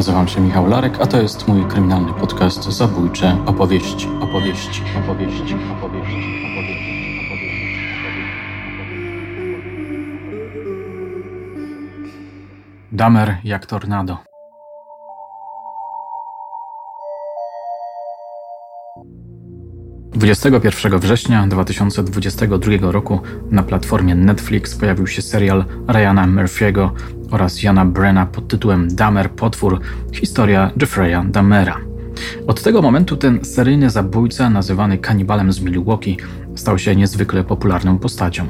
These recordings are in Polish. Nazywam się Michał Larek, a to jest mój kryminalny podcast Zabójcze opowieści. Dahmer jak tornado. Września 21, 2022 roku na platformie Netflix pojawił się serial Ryana Murphy'ego oraz Jana Brenna pod tytułem Dahmer, potwór, historia Jeffrey'a Dahmera. Od tego momentu ten seryjny zabójca, nazywany kanibalem z Milwaukee, stał się niezwykle popularną postacią.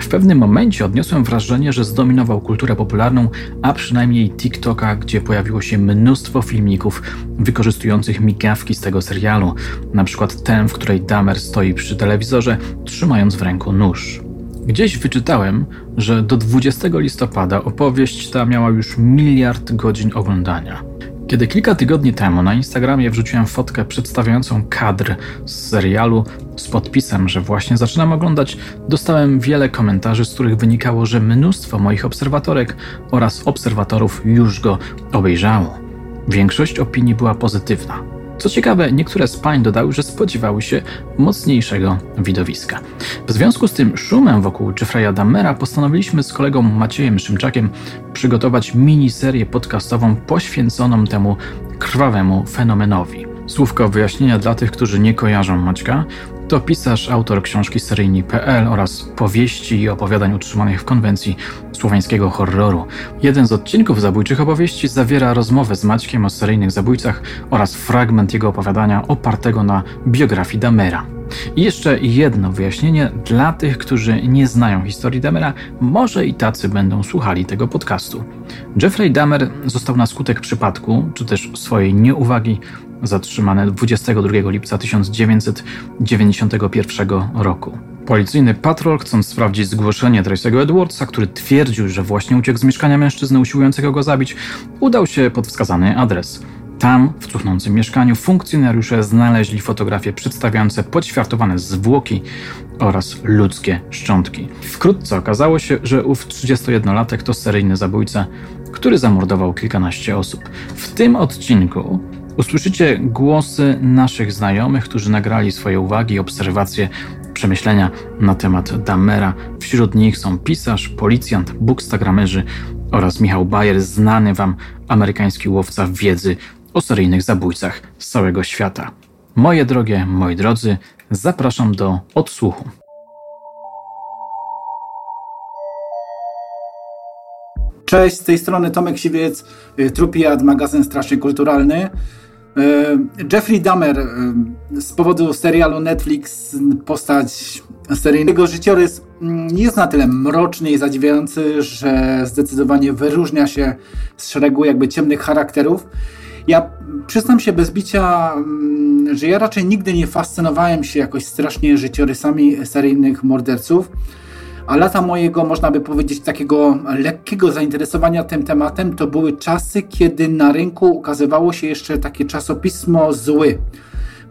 W pewnym momencie odniosłem wrażenie, że zdominował kulturę popularną, a przynajmniej TikToka, gdzie pojawiło się mnóstwo filmików wykorzystujących migawki z tego serialu, na przykład ten, w której Dahmer stoi przy telewizorze, trzymając w ręku nóż. Gdzieś wyczytałem, że do 20 listopada opowieść ta miała już 1 miliard godzin oglądania. Kiedy kilka tygodni temu na Instagramie wrzuciłem fotkę przedstawiającą kadr z serialu z podpisem, że właśnie zaczynam oglądać, dostałem wiele komentarzy, z których wynikało, że mnóstwo moich obserwatorek oraz obserwatorów już go obejrzało. Większość opinii była pozytywna. Co ciekawe, niektóre z pań dodały, że spodziewały się mocniejszego widowiska. W związku z tym szumem wokół Jeffrey'a Dahmera postanowiliśmy z kolegą Maciejem Szymczakiem przygotować miniserię podcastową poświęconą temu krwawemu fenomenowi. Słówko wyjaśnienia dla tych, którzy nie kojarzą Maćka, to pisarz, autor książki seryjni.pl oraz powieści i opowiadań utrzymanych w konwencji słowiańskiego horroru. Jeden z odcinków Zabójczych opowieści zawiera rozmowę z Maćkiem o seryjnych zabójcach oraz fragment jego opowiadania opartego na biografii Dahmera. I jeszcze jedno wyjaśnienie dla tych, którzy nie znają historii Dahmera, może i tacy będą słuchali tego podcastu. Jeffrey Dahmer został na skutek przypadku, czy też swojej nieuwagi, zatrzymany 22 lipca 1991 roku. Policyjny patrol, chcąc sprawdzić zgłoszenie Tracy'ego Edwardsa, który twierdził, że właśnie uciekł z mieszkania mężczyzny usiłującego go zabić, udał się pod wskazany adres. Tam, w cuchnącym mieszkaniu, funkcjonariusze znaleźli fotografie przedstawiające poćwiartowane zwłoki oraz ludzkie szczątki. Wkrótce okazało się, że ów 31-latek to seryjny zabójca, który zamordował kilkanaście osób. W tym odcinku usłyszycie głosy naszych znajomych, którzy nagrali swoje uwagi, obserwacje, przemyślenia na temat Dahmera. Wśród nich są pisarz, policjant, bookstagramerzy oraz Michał Bajer, znany wam amerykański łowca wiedzy o seryjnych zabójcach z całego świata. Moje drogie, moi drodzy, zapraszam do odsłuchu. Cześć, z tej strony Tomek Siwiec, Trupiad, magazyn Strasznie Kulturalny. Jeffrey Dahmer, z powodu serialu Netflix, postać seryjna. Jego życiorys jest na tyle mroczny i zadziwiający, że zdecydowanie wyróżnia się z szeregu jakby ciemnych charakterów. Ja przyznam się bez bicia, że ja raczej nigdy nie fascynowałem się jakoś strasznie życiorysami seryjnych morderców, a lata mojego, można by powiedzieć, takiego lekkiego zainteresowania tym tematem to były czasy, kiedy na rynku ukazywało się jeszcze takie czasopismo Zły.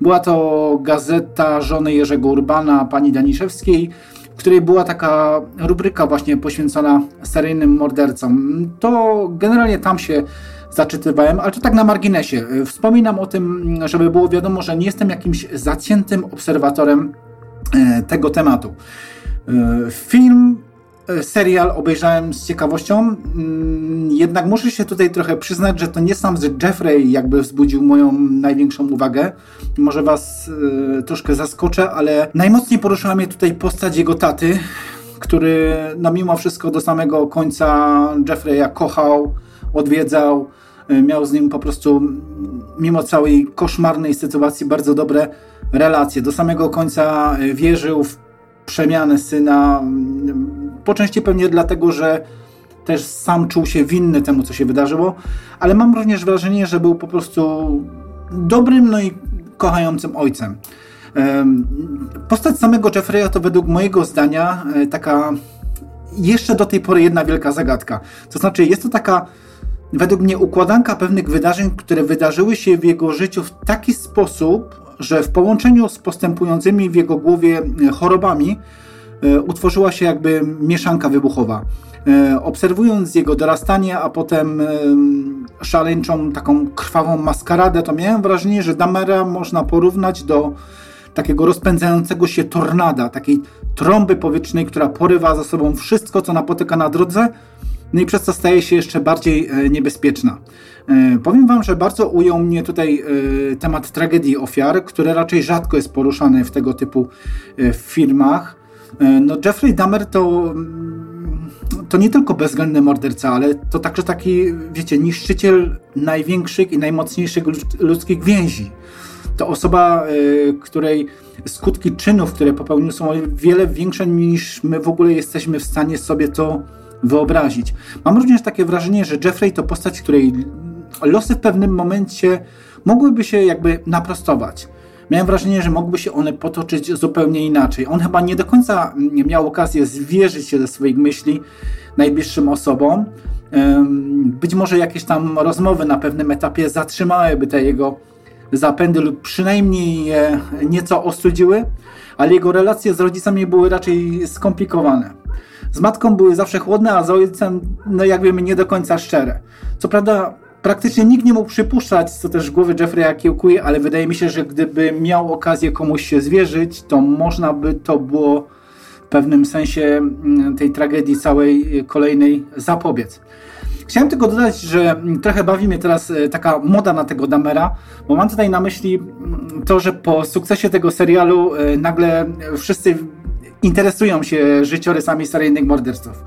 Była to gazeta żony Jerzego Urbana, pani Daniszewskiej, w której była taka rubryka właśnie poświęcona seryjnym mordercom. To generalnie tam się zaczytywałem, ale to tak na marginesie. Wspominam o tym, żeby było wiadomo, że nie jestem jakimś zaciętym obserwatorem tego tematu. Film, serial obejrzałem z ciekawością, jednak muszę się tutaj trochę przyznać, że to nie sam Jeffrey jakby wzbudził moją największą uwagę. Może was troszkę zaskoczę, ale najmocniej poruszyła mnie tutaj postać jego taty, który no mimo wszystko do samego końca Jeffrey'a kochał, odwiedzał, miał z nim po prostu mimo całej koszmarnej sytuacji bardzo dobre relacje. Do samego końca wierzył w przemianę syna, po części pewnie dlatego, że też sam czuł się winny temu, co się wydarzyło, ale mam również wrażenie, że był po prostu dobrym, no i kochającym ojcem. Postać samego Jeffrey'a to według mojego zdania taka jeszcze do tej pory jedna wielka zagadka. To znaczy jest to taka według mnie układanka pewnych wydarzeń, które wydarzyły się w jego życiu w taki sposób, że w połączeniu z postępującymi w jego głowie chorobami utworzyła się jakby mieszanka wybuchowa. Obserwując jego dorastanie, a potem szaleńczą taką krwawą maskaradę, to miałem wrażenie, że Dahmera można porównać do takiego rozpędzającego się tornada, takiej trąby powietrznej, która porywa za sobą wszystko, co napotyka na drodze, no i przez to staje się jeszcze bardziej niebezpieczna. Powiem wam, że bardzo ujął mnie tutaj temat tragedii ofiar, który raczej rzadko jest poruszany w tego typu filmach. No Jeffrey Dahmer to nie tylko bezwzględny morderca, ale to także taki, wiecie, niszczyciel największych i najmocniejszych ludzkich więzi. To osoba, której skutki czynów, które popełnił, są o wiele większe niż my w ogóle jesteśmy w stanie sobie to wyobrazić. Mam również takie wrażenie, że Jeffrey to postać, której losy w pewnym momencie mogłyby się jakby naprostować. Miałem wrażenie, że mogłyby się one potoczyć zupełnie inaczej. On chyba nie do końca miał okazję zwierzyć się ze swoich myśli najbliższym osobom. Być może jakieś tam rozmowy na pewnym etapie zatrzymałyby te jego zapędy lub przynajmniej je nieco ostudziły, ale jego relacje z rodzicami były raczej skomplikowane. Z matką były zawsze chłodne, a z ojcem no jakby nie do końca szczere. Co prawda praktycznie nikt nie mógł przypuszczać, co też głowy Jeffrey'a kiełkuje, ale wydaje mi się, że gdyby miał okazję komuś się zwierzyć, to można by to było w pewnym sensie tej tragedii całej kolejnej zapobiec. Chciałem tylko dodać, że trochę bawi mnie teraz taka moda na tego Dahmera, bo mam tutaj na myśli to, że po sukcesie tego serialu nagle wszyscy interesują się życiorysami seryjnych morderców.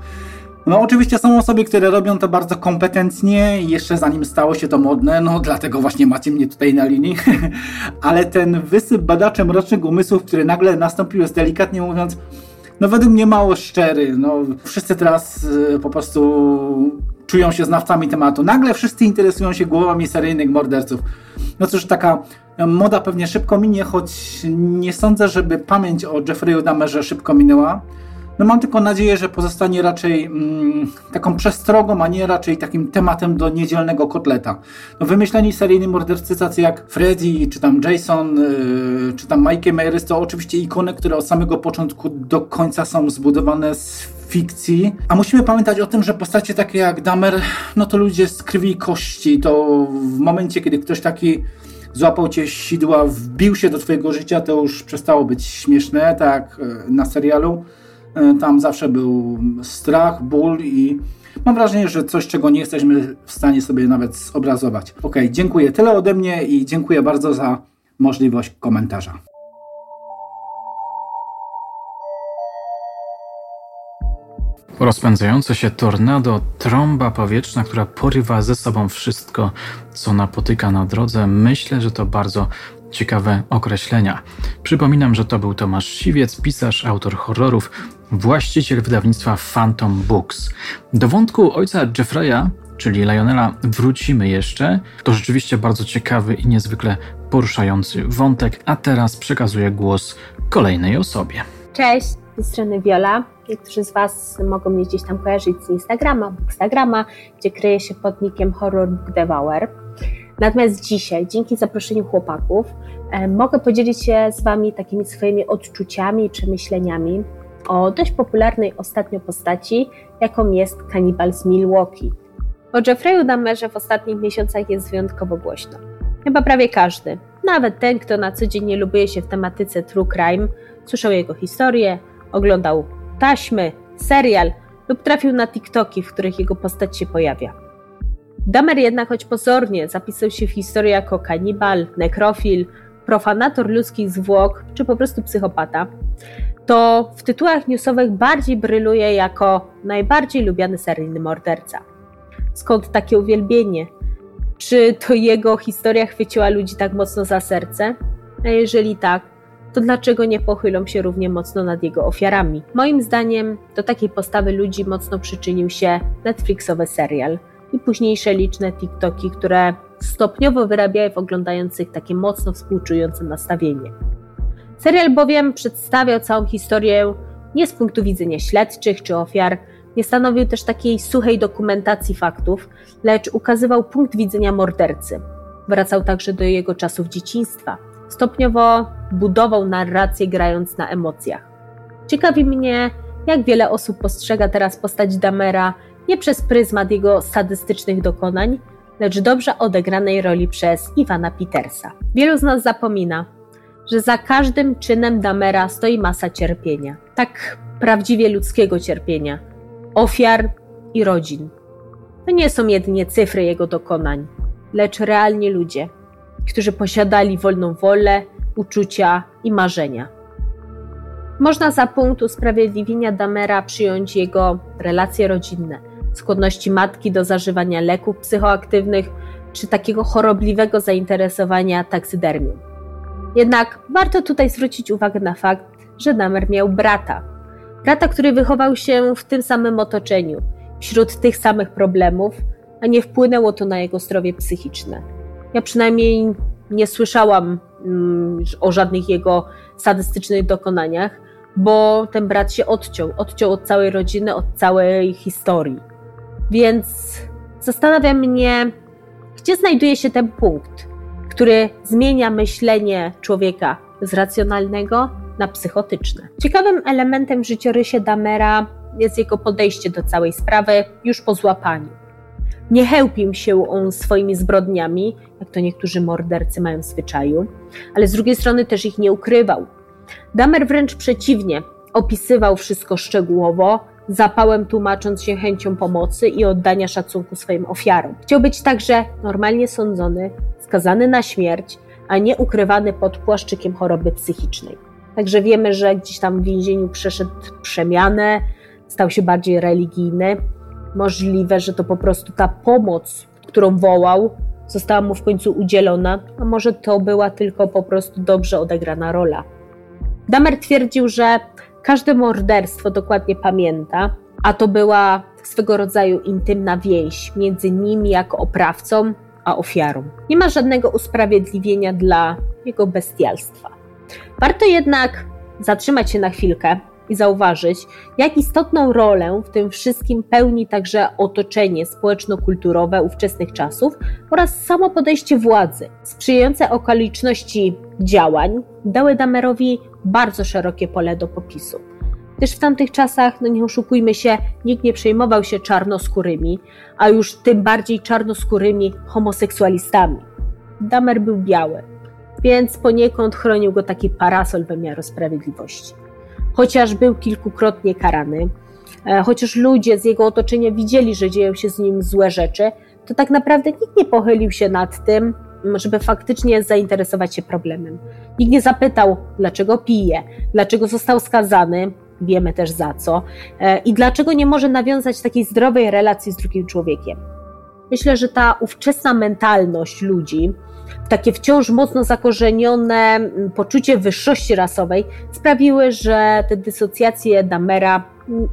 No oczywiście są osoby, które robią to bardzo kompetentnie i jeszcze zanim stało się to modne, no dlatego właśnie macie mnie tutaj na linii, ale ten wysyp badaczy mrocznych umysłów, który nagle nastąpił, jest delikatnie mówiąc, no według mnie mało szczery. No wszyscy teraz po prostu czują się znawcami tematu. Nagle wszyscy interesują się głowami seryjnych morderców. No cóż, taka moda pewnie szybko minie, choć nie sądzę, żeby pamięć o Jeffrey'u Dahmerze szybko minęła. No mam tylko nadzieję, że pozostanie raczej taką przestrogą, a nie raczej takim tematem do niedzielnego kotleta. No, wymyśleni seryjni mordercy tacy jak Freddy, czy tam Jason, czy tam Mikey Myers to oczywiście ikony, które od samego początku do końca są zbudowane z fikcji. A musimy pamiętać o tym, że postacie takie jak Dahmer, no to ludzie z krwi i kości. To w momencie, kiedy ktoś taki złapał cię sidła, wbił się do twojego życia, to już przestało być śmieszne, tak na serialu. Tam zawsze był strach, ból i mam wrażenie, że coś, czego nie jesteśmy w stanie sobie nawet zobrazować. Okej, dziękuję. Tyle ode mnie i dziękuję bardzo za możliwość komentarza. Rozpędzające się tornado, trąba powietrzna, która porywa ze sobą wszystko, co napotyka na drodze. Myślę, że to bardzo ciekawe określenia. Przypominam, że to był Tomasz Siwiec, pisarz, autor horrorów, właściciel wydawnictwa Phantom Books. Do wątku ojca Jeffrey'a, czyli Lionela, wrócimy jeszcze. To rzeczywiście bardzo ciekawy i niezwykle poruszający wątek, a teraz przekazuję głos kolejnej osobie. Cześć, z tej strony Wiola. Niektórzy z Was mogą mnie gdzieś tam kojarzyć z Instagrama, gdzie kryje się pod nickiem Horror Book Devourer. Natomiast dzisiaj, dzięki zaproszeniu chłopaków, mogę podzielić się z Wami takimi swoimi odczuciami i przemyśleniami o dość popularnej ostatnio postaci, jaką jest kanibal z Milwaukee. O Jeffrey'u Dahmerze w ostatnich miesiącach jest wyjątkowo głośno. Chyba prawie każdy, nawet ten, kto na co dzień nie lubuje się w tematyce true crime, słyszał jego historię, oglądał taśmy, serial lub trafił na TikToki, w których jego postać się pojawia. Dahmer jednak, choć pozornie, zapisał się w historii jako kanibal, nekrofil, profanator ludzkich zwłok czy po prostu psychopata, to w tytułach newsowych bardziej bryluje jako najbardziej lubiany seryjny morderca. Skąd takie uwielbienie? Czy to jego historia chwyciła ludzi tak mocno za serce? A jeżeli tak, to dlaczego nie pochylą się równie mocno nad jego ofiarami? Moim zdaniem do takiej postawy ludzi mocno przyczynił się Netflixowy serial i późniejsze liczne TikToki, które stopniowo wyrabiają w oglądających takie mocno współczujące nastawienie. Serial bowiem przedstawiał całą historię nie z punktu widzenia śledczych czy ofiar, nie stanowił też takiej suchej dokumentacji faktów, lecz ukazywał punkt widzenia mordercy. Wracał także do jego czasów dzieciństwa. Stopniowo budował narrację, grając na emocjach. Ciekawi mnie, jak wiele osób postrzega teraz postać Dahmera nie przez pryzmat jego sadystycznych dokonań, lecz dobrze odegranej roli przez Iwana Petersa. Wielu z nas zapomina, że za każdym czynem Dahmera stoi masa cierpienia. Tak prawdziwie ludzkiego cierpienia. Ofiar i rodzin. To nie są jedynie cyfry jego dokonań, lecz realni ludzie, którzy posiadali wolną wolę, uczucia i marzenia. Można za punkt usprawiedliwienia Dahmera przyjąć jego relacje rodzinne, skłonności matki do zażywania leków psychoaktywnych czy takiego chorobliwego zainteresowania taksydermią. Jednak warto tutaj zwrócić uwagę na fakt, że Dahmer miał brata. Brata, który wychował się w tym samym otoczeniu, wśród tych samych problemów, a nie wpłynęło to na jego zdrowie psychiczne. Ja przynajmniej nie słyszałam o żadnych jego sadystycznych dokonaniach, bo ten brat się odciął od całej rodziny, od całej historii. Więc zastanawia mnie, gdzie znajduje się ten punkt, który zmienia myślenie człowieka z racjonalnego na psychotyczne. Ciekawym elementem w życiorysie Dahmera jest jego podejście do całej sprawy już po złapaniu. Nie chełpił się on swoimi zbrodniami, jak to niektórzy mordercy mają w zwyczaju, ale z drugiej strony też ich nie ukrywał. Dahmer wręcz przeciwnie, opisywał wszystko szczegółowo, zapałem tłumacząc się chęcią pomocy i oddania szacunku swoim ofiarom. Chciał być także normalnie sądzony, skazany na śmierć, a nie ukrywany pod płaszczykiem choroby psychicznej. Także wiemy, że gdzieś tam w więzieniu przeszedł przemianę, stał się bardziej religijny. Możliwe, że to po prostu ta pomoc, którą wołał, została mu w końcu udzielona, a może to była tylko po prostu dobrze odegrana rola. Dahmer twierdził, że każde morderstwo dokładnie pamięta, a to była swego rodzaju intymna więź między nim jako oprawcą a ofiarą. Nie ma żadnego usprawiedliwienia dla jego bestialstwa. Warto jednak zatrzymać się na chwilkę i zauważyć, jak istotną rolę w tym wszystkim pełni także otoczenie społeczno-kulturowe ówczesnych czasów oraz samo podejście władzy. Sprzyjające okoliczności działań dały Dahmerowi bardzo szerokie pole do popisu. Gdyż w tamtych czasach, no nie oszukujmy się, nikt nie przejmował się czarnoskórymi, a już tym bardziej czarnoskórymi homoseksualistami. Dahmer był biały, więc poniekąd chronił go taki parasol wymiaru sprawiedliwości. Chociaż był kilkukrotnie karany, chociaż ludzie z jego otoczenia widzieli, że dzieją się z nim złe rzeczy, to tak naprawdę nikt nie pochylił się nad tym, żeby faktycznie zainteresować się problemem. Nikt nie zapytał, dlaczego pije, dlaczego został skazany, wiemy też za co, i dlaczego nie może nawiązać takiej zdrowej relacji z drugim człowiekiem. Myślę, że ta ówczesna mentalność ludzi, takie wciąż mocno zakorzenione poczucie wyższości rasowej sprawiły, że te dysocjacje Dahmera,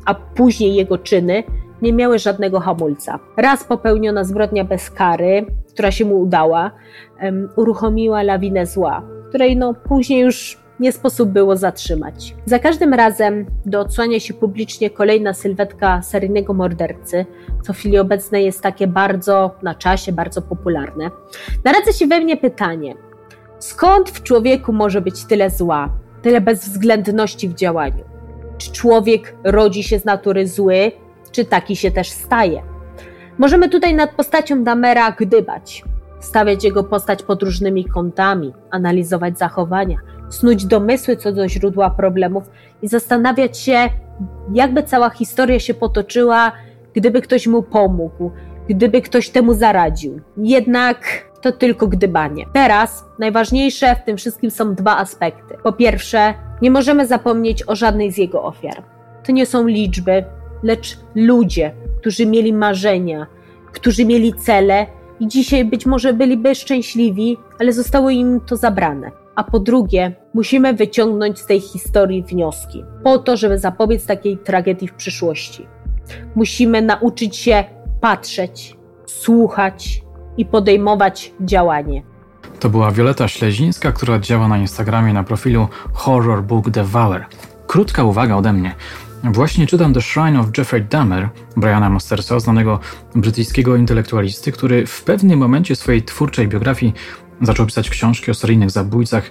a później jego czyny, nie miały żadnego hamulca. Raz popełniona zbrodnia bez kary, która się mu udała, uruchomiła lawinę zła, której później już nie sposób było zatrzymać. Za każdym razem do odsłania się publicznie kolejna sylwetka seryjnego mordercy, co w chwili obecnej jest takie bardzo na czasie, bardzo popularne, naradza się we mnie pytanie, skąd w człowieku może być tyle zła, tyle bezwzględności w działaniu? Czy człowiek rodzi się z natury zły, czy taki się też staje? Możemy tutaj nad postacią Dahmera gdybać, stawiać jego postać pod różnymi kątami, analizować zachowania, snuć domysły co do źródła problemów i zastanawiać się, jakby cała historia się potoczyła, gdyby ktoś mu pomógł, gdyby ktoś temu zaradził. Jednak to tylko gdybanie. Teraz najważniejsze w tym wszystkim są dwa aspekty. Po pierwsze, nie możemy zapomnieć o żadnej z jego ofiar. To nie są liczby, lecz ludzie, którzy mieli marzenia, którzy mieli cele i dzisiaj być może byliby szczęśliwi, ale zostało im to zabrane. A po drugie, musimy wyciągnąć z tej historii wnioski, po to, żeby zapobiec takiej tragedii w przyszłości. Musimy nauczyć się patrzeć, słuchać i podejmować działanie. To była Wioleta Ślezińska, która działa na Instagramie na profilu Horror Book Devourer. Krótka uwaga ode mnie. Właśnie czytam The Shrine of Jeffrey Dahmer, Briana Mastersa, znanego brytyjskiego intelektualisty, który w pewnym momencie swojej twórczej biografii zaczął pisać książki o seryjnych zabójcach,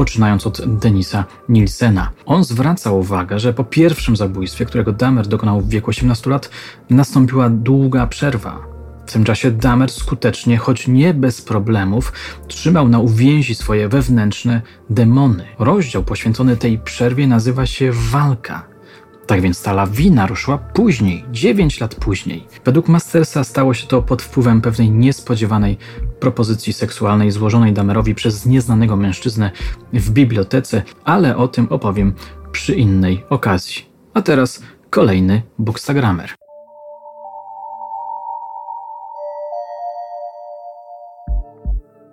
poczynając od Denisa Nilsena. On zwraca uwagę, że po pierwszym zabójstwie, którego Dahmer dokonał w wieku 18 lat, nastąpiła długa przerwa. W tym czasie Dahmer skutecznie, choć nie bez problemów, trzymał na uwięzi swoje wewnętrzne demony. Rozdział poświęcony tej przerwie nazywa się Walka. Tak więc ta lawina ruszyła później, 9 lat później. Według Mastersa stało się to pod wpływem pewnej niespodziewanej propozycji seksualnej złożonej Dahmerowi przez nieznanego mężczyznę w bibliotece, ale o tym opowiem przy innej okazji. A teraz kolejny bookstagramer.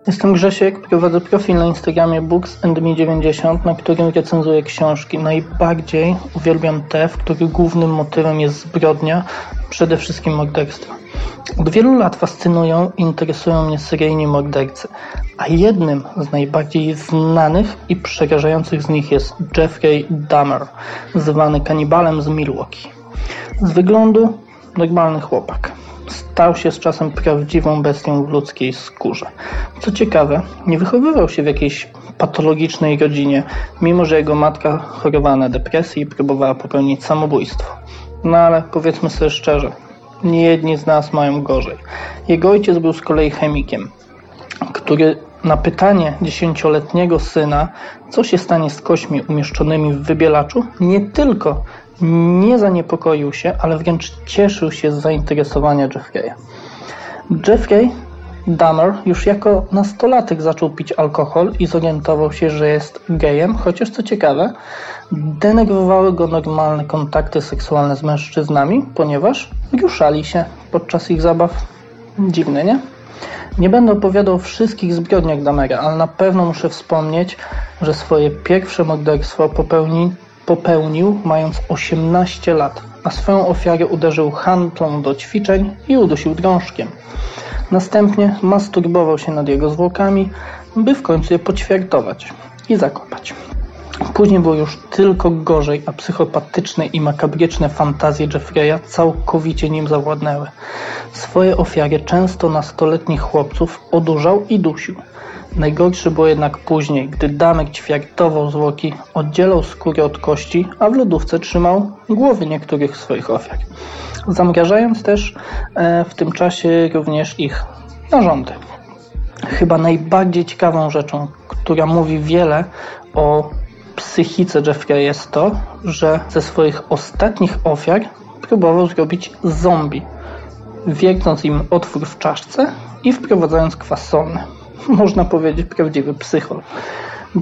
Jestem Grzesiek, prowadzę profil na Instagramie Books and Me 90, na którym recenzuję książki. Najbardziej uwielbiam te, w których głównym motywem jest zbrodnia, przede wszystkim morderstwa. Od wielu lat fascynują i interesują mnie seryjni mordercy, a jednym z najbardziej znanych i przerażających z nich jest Jeffrey Dahmer, zwany kanibalem z Milwaukee. Z wyglądu normalny chłopak. Stał się z czasem prawdziwą bestią w ludzkiej skórze. Co ciekawe, nie wychowywał się w jakiejś patologicznej rodzinie, mimo że jego matka chorowała na depresję i próbowała popełnić samobójstwo. No ale powiedzmy sobie szczerze, niejedni z nas mają gorzej. Jego ojciec był z kolei chemikiem, który na pytanie 10-letniego syna, co się stanie z kośćmi umieszczonymi w wybielaczu, nie tylko nie zaniepokoił się, ale wręcz cieszył się z zainteresowania Jeffrey'a. Jeffrey Dahmer już jako nastolatek zaczął pić alkohol i zorientował się, że jest gejem, chociaż co ciekawe, denerwowały go normalne kontakty seksualne z mężczyznami, ponieważ ruszali się podczas ich zabaw. Dziwne, nie? Nie będę opowiadał o wszystkich zbrodniach Dahmera, ale na pewno muszę wspomnieć, że swoje pierwsze morderstwo popełnił mając 18 lat, a swoją ofiarę uderzył handlą do ćwiczeń i udusił drążkiem. Następnie masturbował się nad jego zwłokami, by w końcu je poćwiartować i zakopać. Później było już tylko gorzej, a psychopatyczne i makabryczne fantazje Jeffrey'a całkowicie nim zawładnęły. Swoje ofiary, często nastoletnich chłopców, odurzał i dusił. Najgorsze było jednak później, gdy Dahmer ćwiartował zwłoki, oddzielał skórę od kości, a w lodówce trzymał głowy niektórych swoich ofiar, zamrażając też w tym czasie również ich narządy. Chyba najbardziej ciekawą rzeczą, która mówi wiele o psychice Jeffrey'a, jest to, że ze swoich ostatnich ofiar próbował zrobić zombie, wiercąc im otwór w czaszce i wprowadzając kwas solny. Można powiedzieć prawdziwy psychol.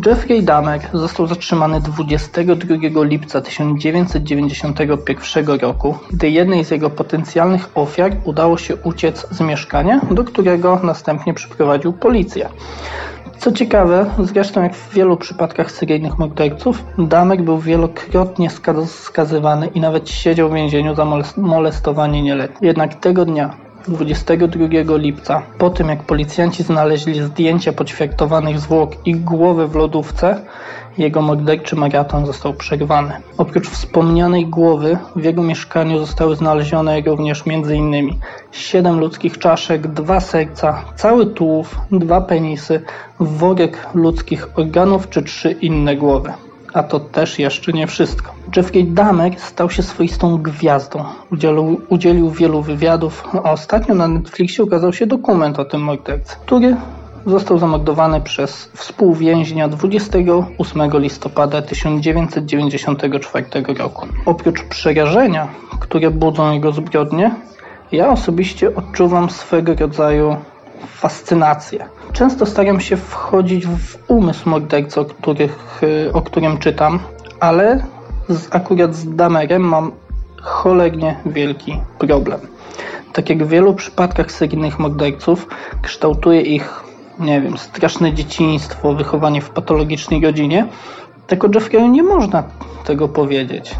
Jeffrey Dahmer został zatrzymany 22 lipca 1991 roku, gdy jednej z jego potencjalnych ofiar udało się uciec z mieszkania, do którego następnie przyprowadził policję. Co ciekawe, zresztą jak w wielu przypadkach seryjnych morderców, Dahmer był wielokrotnie skazywany i nawet siedział w więzieniu za molestowanie nieletnich. Jednak tego dnia, 22 lipca, po tym jak policjanci znaleźli zdjęcia poćwiartowanych zwłok i głowy w lodówce, jego morderczy maraton został przerwany. Oprócz wspomnianej głowy w jego mieszkaniu zostały znalezione również m.in. 7 ludzkich czaszek, 2 serca, cały tułów, 2 penisy, worek ludzkich organów czy 3 inne głowy. A to też jeszcze nie wszystko. Jeffrey Dahmer stał się swoistą gwiazdą. Udzielił wielu wywiadów, a ostatnio na Netflixie ukazał się dokument o tym mordercy, który został zamordowany przez współwięźnia 28 listopada 1994 roku. Oprócz przerażenia, które budzą jego zbrodnie, ja osobiście odczuwam swego rodzaju fascynację. Często staram się wchodzić w umysł mordercy, o którym czytam, ale akurat z Dahmerem mam cholernie wielki problem. Tak jak w wielu przypadkach seryjnych morderców, kształtuje ich, straszne dzieciństwo, wychowanie w patologicznej rodzinie, tylko Jeffrey'u nie można tego powiedzieć.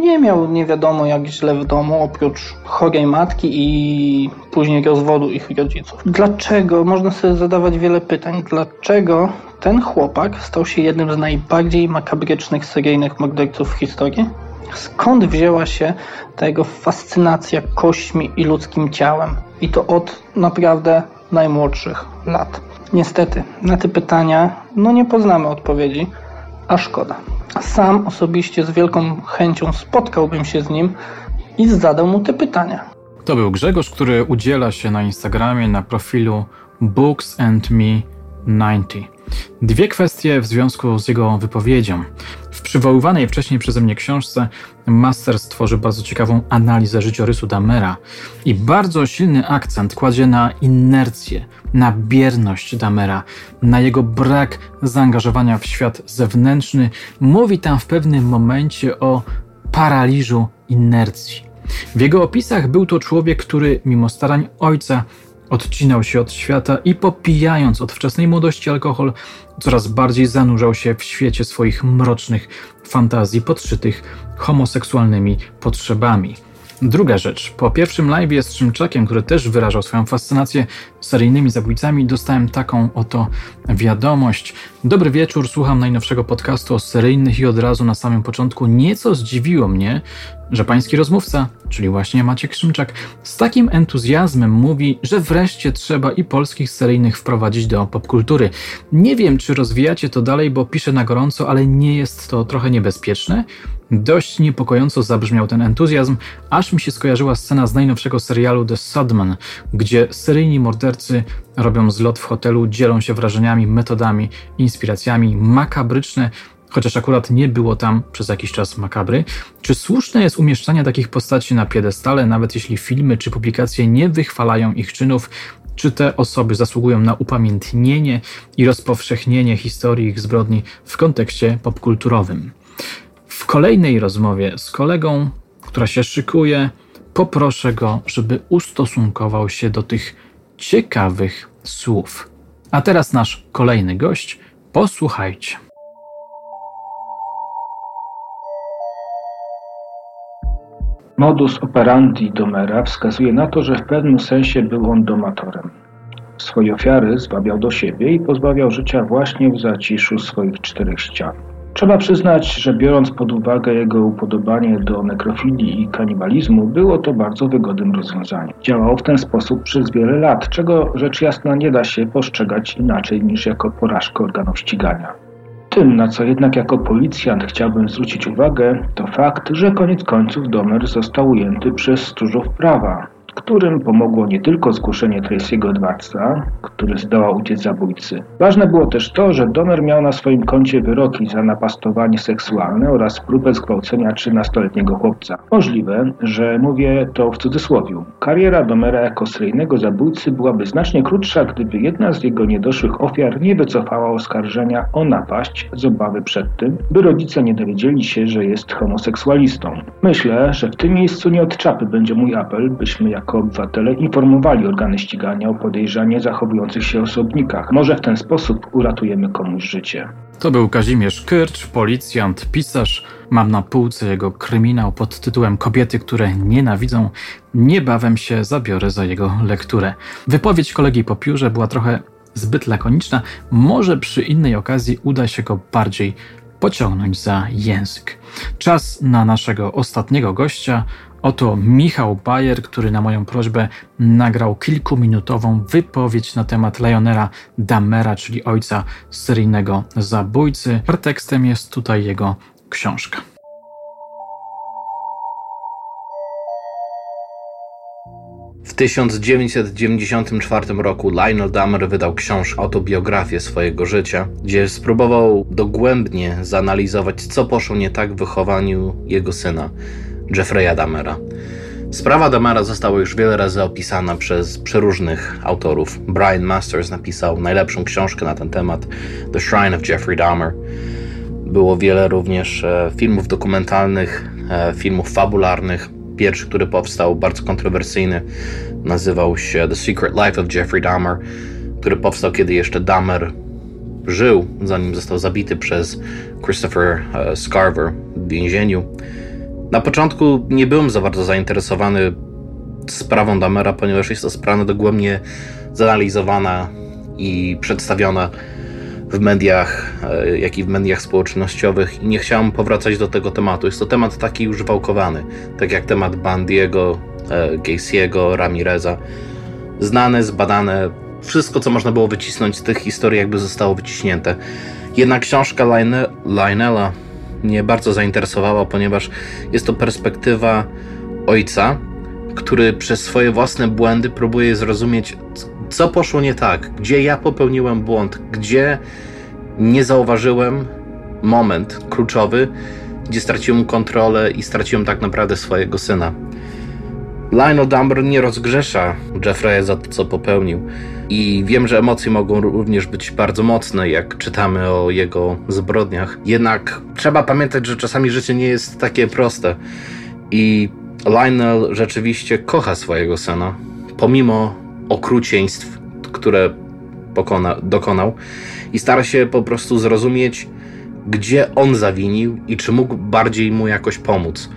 Nie miał nie wiadomo jak źle w domu, oprócz chorej matki i później rozwodu ich rodziców. Dlaczego? Można sobie zadawać wiele pytań. Dlaczego ten chłopak stał się jednym z najbardziej makabrycznych seryjnych morderców w historii? Skąd wzięła się ta jego fascynacja kośćmi i ludzkim ciałem? I to od naprawdę najmłodszych lat. Niestety, na te pytania nie poznamy odpowiedzi, a szkoda. Sam osobiście z wielką chęcią spotkałbym się z nim i zadał mu te pytania. To był Grzegorz, który udziela się na Instagramie na profilu Books and Me 90. Dwie kwestie w związku z jego wypowiedzią. W przywoływanej wcześniej przeze mnie książce Masters tworzy bardzo ciekawą analizę życiorysu Dahmera i bardzo silny akcent kładzie na inercję, na bierność Dahmera, na jego brak zaangażowania w świat zewnętrzny. Mówi tam w pewnym momencie o paraliżu inercji. W jego opisach był to człowiek, który mimo starań ojca odcinał się od świata i popijając od wczesnej młodości alkohol, coraz bardziej zanurzał się w świecie swoich mrocznych fantazji podszytych homoseksualnymi potrzebami. Druga rzecz. Po pierwszym live'ie z Szymczakiem, który też wyrażał swoją fascynację seryjnymi zabójcami, dostałem taką oto wiadomość. Dobry wieczór, słucham najnowszego podcastu o seryjnych i od razu na samym początku nieco zdziwiło mnie, że pański rozmówca, czyli właśnie Maciek Szymczak, z takim entuzjazmem mówi, że wreszcie trzeba i polskich seryjnych wprowadzić do popkultury. Nie wiem, czy rozwijacie to dalej, bo piszę na gorąco, ale nie jest to trochę niebezpieczne? Dość niepokojąco zabrzmiał ten entuzjazm, aż mi się skojarzyła scena z najnowszego serialu The Sudman, gdzie seryjni mordercy robią zlot w hotelu, dzielą się wrażeniami, metodami, inspiracjami makabryczne, chociaż akurat nie było tam przez jakiś czas makabry. Czy słuszne jest umieszczanie takich postaci na piedestale, nawet jeśli filmy czy publikacje nie wychwalają ich czynów? Czy te osoby zasługują na upamiętnienie i rozpowszechnienie historii ich zbrodni w kontekście popkulturowym? W kolejnej rozmowie z kolegą, która się szykuje, poproszę go, żeby ustosunkował się do tych ciekawych słów. A teraz nasz kolejny gość. Posłuchajcie. Modus operandi Dahmera wskazuje na to, że w pewnym sensie był on domatorem. Swoje ofiary zwabiał do siebie i pozbawiał życia właśnie w zaciszu swoich czterech ścian. Trzeba przyznać, że biorąc pod uwagę jego upodobanie do nekrofilii i kanibalizmu, było to bardzo wygodnym rozwiązaniem. Działał w ten sposób przez wiele lat, czego rzecz jasna nie da się postrzegać inaczej niż jako porażkę organów ścigania. Tym, na co jednak jako policjant chciałbym zwrócić uwagę, to fakt, że koniec końców Dahmer został ujęty przez stróżów prawa, którym pomogło nie tylko zgłoszenie Tracy'ego Edwardsa, który zdołał uciec zabójcy. Ważne było też to, że Dahmer miał na swoim koncie wyroki za napastowanie seksualne oraz próbę zgwałcenia 13-letniego chłopca. Możliwe, że mówię to w cudzysłowie. Kariera Dahmera jako seryjnego zabójcy byłaby znacznie krótsza, gdyby jedna z jego niedoszłych ofiar nie wycofała oskarżenia o napaść z obawy przed tym, by rodzice nie dowiedzieli się, że jest homoseksualistą. Myślę, że w tym miejscu nie od czapy będzie mój apel, byśmy jako obywatele informowali organy ścigania o podejrzanie zachowujących się osobnikach. Może w ten sposób uratujemy komuś życie. To był Kazimierz Kircz, policjant, pisarz. Mam na półce jego kryminał pod tytułem Kobiety, które nienawidzą. Niebawem się zabiorę za jego lekturę. Wypowiedź kolegi po piórze była trochę zbyt lakoniczna. Może przy innej okazji uda się go bardziej pociągnąć za język. Czas na naszego ostatniego gościa. Oto Michał Bajer, który na moją prośbę nagrał kilkuminutową wypowiedź na temat Lionela Dahmera, czyli ojca seryjnego zabójcy. Pretekstem jest tutaj jego książka. W 1994 roku Lionel Dahmer wydał książkę, autobiografię swojego życia, gdzie spróbował dogłębnie zanalizować, co poszło nie tak w wychowaniu jego syna, Jeffrey'a Dahmera. Sprawa Dahmera została już wiele razy opisana przez przeróżnych autorów. Brian Masters napisał najlepszą książkę na ten temat, The Shrine of Jeffrey Dahmer. Było wiele również filmów dokumentalnych, filmów fabularnych. Pierwszy, który powstał, bardzo kontrowersyjny, nazywał się The Secret Life of Jeffrey Dahmer, który powstał, kiedy jeszcze Dahmer żył, zanim został zabity przez Christopher Scarver w więzieniu. Na początku nie byłem za bardzo zainteresowany sprawą Dahmera, ponieważ jest to sprawa dogłębnie zanalizowana i przedstawiona w mediach, jak i w mediach społecznościowych, i nie chciałem powracać do tego tematu. Jest to temat taki już wałkowany, tak jak temat Bundy'ego, Gacy'ego, Ramireza. Znane, zbadane, wszystko, co można było wycisnąć z tych historii, jakby zostało wyciśnięte. Jednak książka Lionela mnie bardzo zainteresowała, ponieważ jest to perspektywa ojca, który przez swoje własne błędy próbuje zrozumieć, co poszło nie tak, gdzie ja popełniłem błąd, gdzie nie zauważyłem moment kluczowy, gdzie straciłem kontrolę i straciłem tak naprawdę swojego syna. Lionel Dahmer nie rozgrzesza Jeffrey'a za to, co popełnił. I wiem, że emocje mogą również być bardzo mocne, jak czytamy o jego zbrodniach. Jednak trzeba pamiętać, że czasami życie nie jest takie proste. I Lionel rzeczywiście kocha swojego syna, pomimo okrucieństw, które dokonał. I stara się po prostu zrozumieć, gdzie on zawinił i czy mógł bardziej mu jakoś pomóc.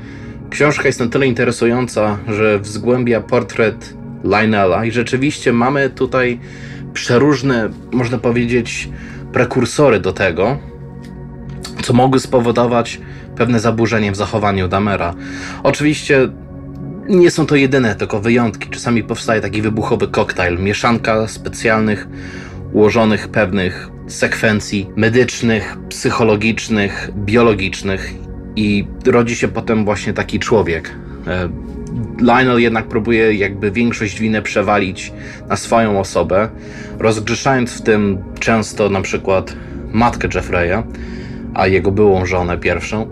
Książka jest na tyle interesująca, że wzgłębia portret Lionela i rzeczywiście mamy tutaj przeróżne, można powiedzieć, prekursory do tego, co mogły spowodować pewne zaburzenie w zachowaniu Dahmera. Oczywiście nie są to jedyne, tylko wyjątki. Czasami powstaje taki wybuchowy koktajl, mieszanka specjalnych, ułożonych pewnych sekwencji medycznych, psychologicznych, biologicznych i rodzi się potem właśnie taki człowiek. Lionel jednak próbuje jakby większość winy przewalić na swoją osobę, rozgrzeszając w tym często na przykład matkę Jeffrey'a, a jego byłą żonę pierwszą,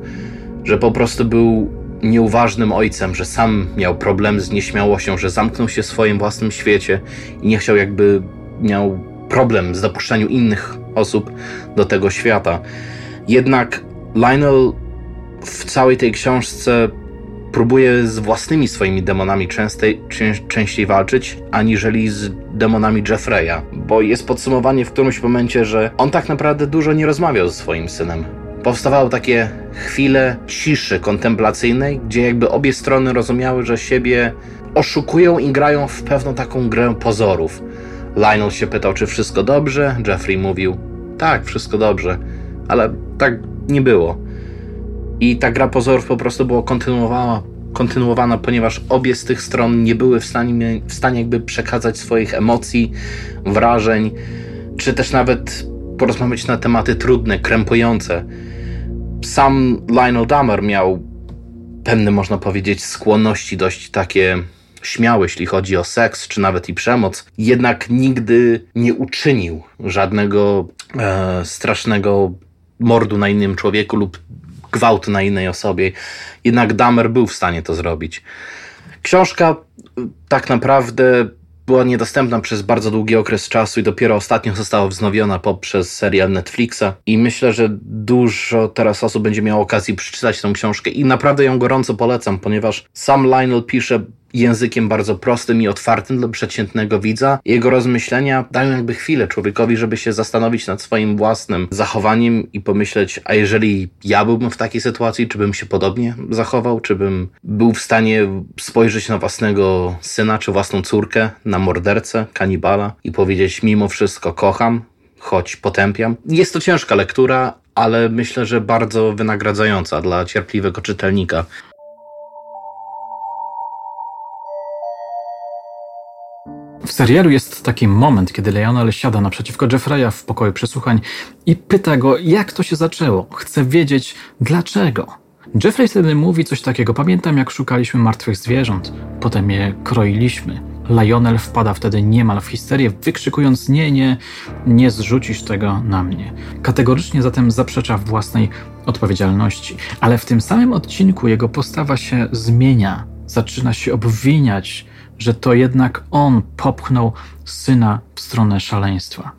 że po prostu był nieuważnym ojcem, że sam miał problem z nieśmiałością, że zamknął się w swoim własnym świecie i nie chciał jakby, miał problem z dopuszczeniem innych osób do tego świata. Jednak Lionel w całej tej książce próbuje z własnymi swoimi demonami częściej walczyć, aniżeli z demonami Jeffrey'a, bo jest podsumowanie w którymś momencie, że on tak naprawdę dużo nie rozmawiał ze swoim synem. Powstawały takie chwile ciszy kontemplacyjnej, gdzie jakby obie strony rozumiały, że siebie oszukują i grają w pewną taką grę pozorów. Lionel się pytał, czy wszystko dobrze, Jeffrey mówił, tak, wszystko dobrze, ale tak nie było. I ta gra pozorów po prostu była kontynuowana, ponieważ obie z tych stron nie były w stanie jakby przekazać swoich emocji, wrażeń, czy też nawet porozmawiać na tematy trudne, krępujące. Sam Lionel Dahmer miał pewne, można powiedzieć, skłonności dość takie śmiałe, jeśli chodzi o seks, czy nawet i przemoc, jednak nigdy nie uczynił żadnego strasznego mordu na innym człowieku lub gwałt na innej osobie, jednak Dahmer był w stanie to zrobić. Książka tak naprawdę była niedostępna przez bardzo długi okres czasu i dopiero ostatnio została wznowiona poprzez serial Netflixa i myślę, że dużo teraz osób będzie miało okazję przeczytać tę książkę i naprawdę ją gorąco polecam, ponieważ sam Lionel pisze językiem bardzo prostym i otwartym dla przeciętnego widza. Jego rozmyślenia dają jakby chwilę człowiekowi, żeby się zastanowić nad swoim własnym zachowaniem i pomyśleć, a jeżeli ja byłbym w takiej sytuacji, czy bym się podobnie zachował, czy bym był w stanie spojrzeć na własnego syna, czy własną córkę, na mordercę, kanibala i powiedzieć, mimo wszystko kocham, choć potępiam. Jest to ciężka lektura, ale myślę, że bardzo wynagradzająca dla cierpliwego czytelnika. W serialu jest taki moment, kiedy Lionel siada naprzeciwko Jeffrey'a w pokoju przesłuchań i pyta go, jak to się zaczęło. Chce wiedzieć, dlaczego. Jeffrey wtedy mówi coś takiego. Pamiętam, jak szukaliśmy martwych zwierząt. Potem je kroiliśmy. Lionel wpada wtedy niemal w histerię, wykrzykując, nie zrzucisz tego na mnie. Kategorycznie zatem zaprzecza własnej odpowiedzialności. Ale w tym samym odcinku jego postawa się zmienia. Zaczyna się obwiniać, że to jednak on popchnął syna w stronę szaleństwa.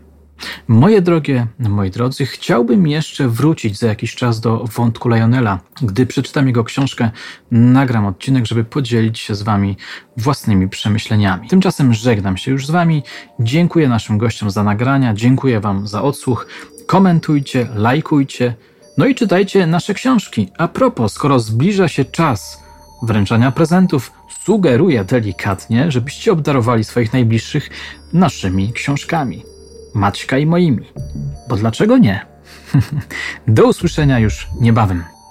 Moje drogie, moi drodzy, chciałbym jeszcze wrócić za jakiś czas do wątku Lionela. Gdy przeczytam jego książkę, nagram odcinek, żeby podzielić się z wami własnymi przemyśleniami. Tymczasem żegnam się już z wami. Dziękuję naszym gościom za nagrania, dziękuję wam za odsłuch. Komentujcie, lajkujcie, no i czytajcie nasze książki. A propos, skoro zbliża się czas wręczania prezentów, sugeruję delikatnie, żebyście obdarowali swoich najbliższych naszymi książkami. Maćka i moimi. Bo dlaczego nie? Do usłyszenia już niebawem.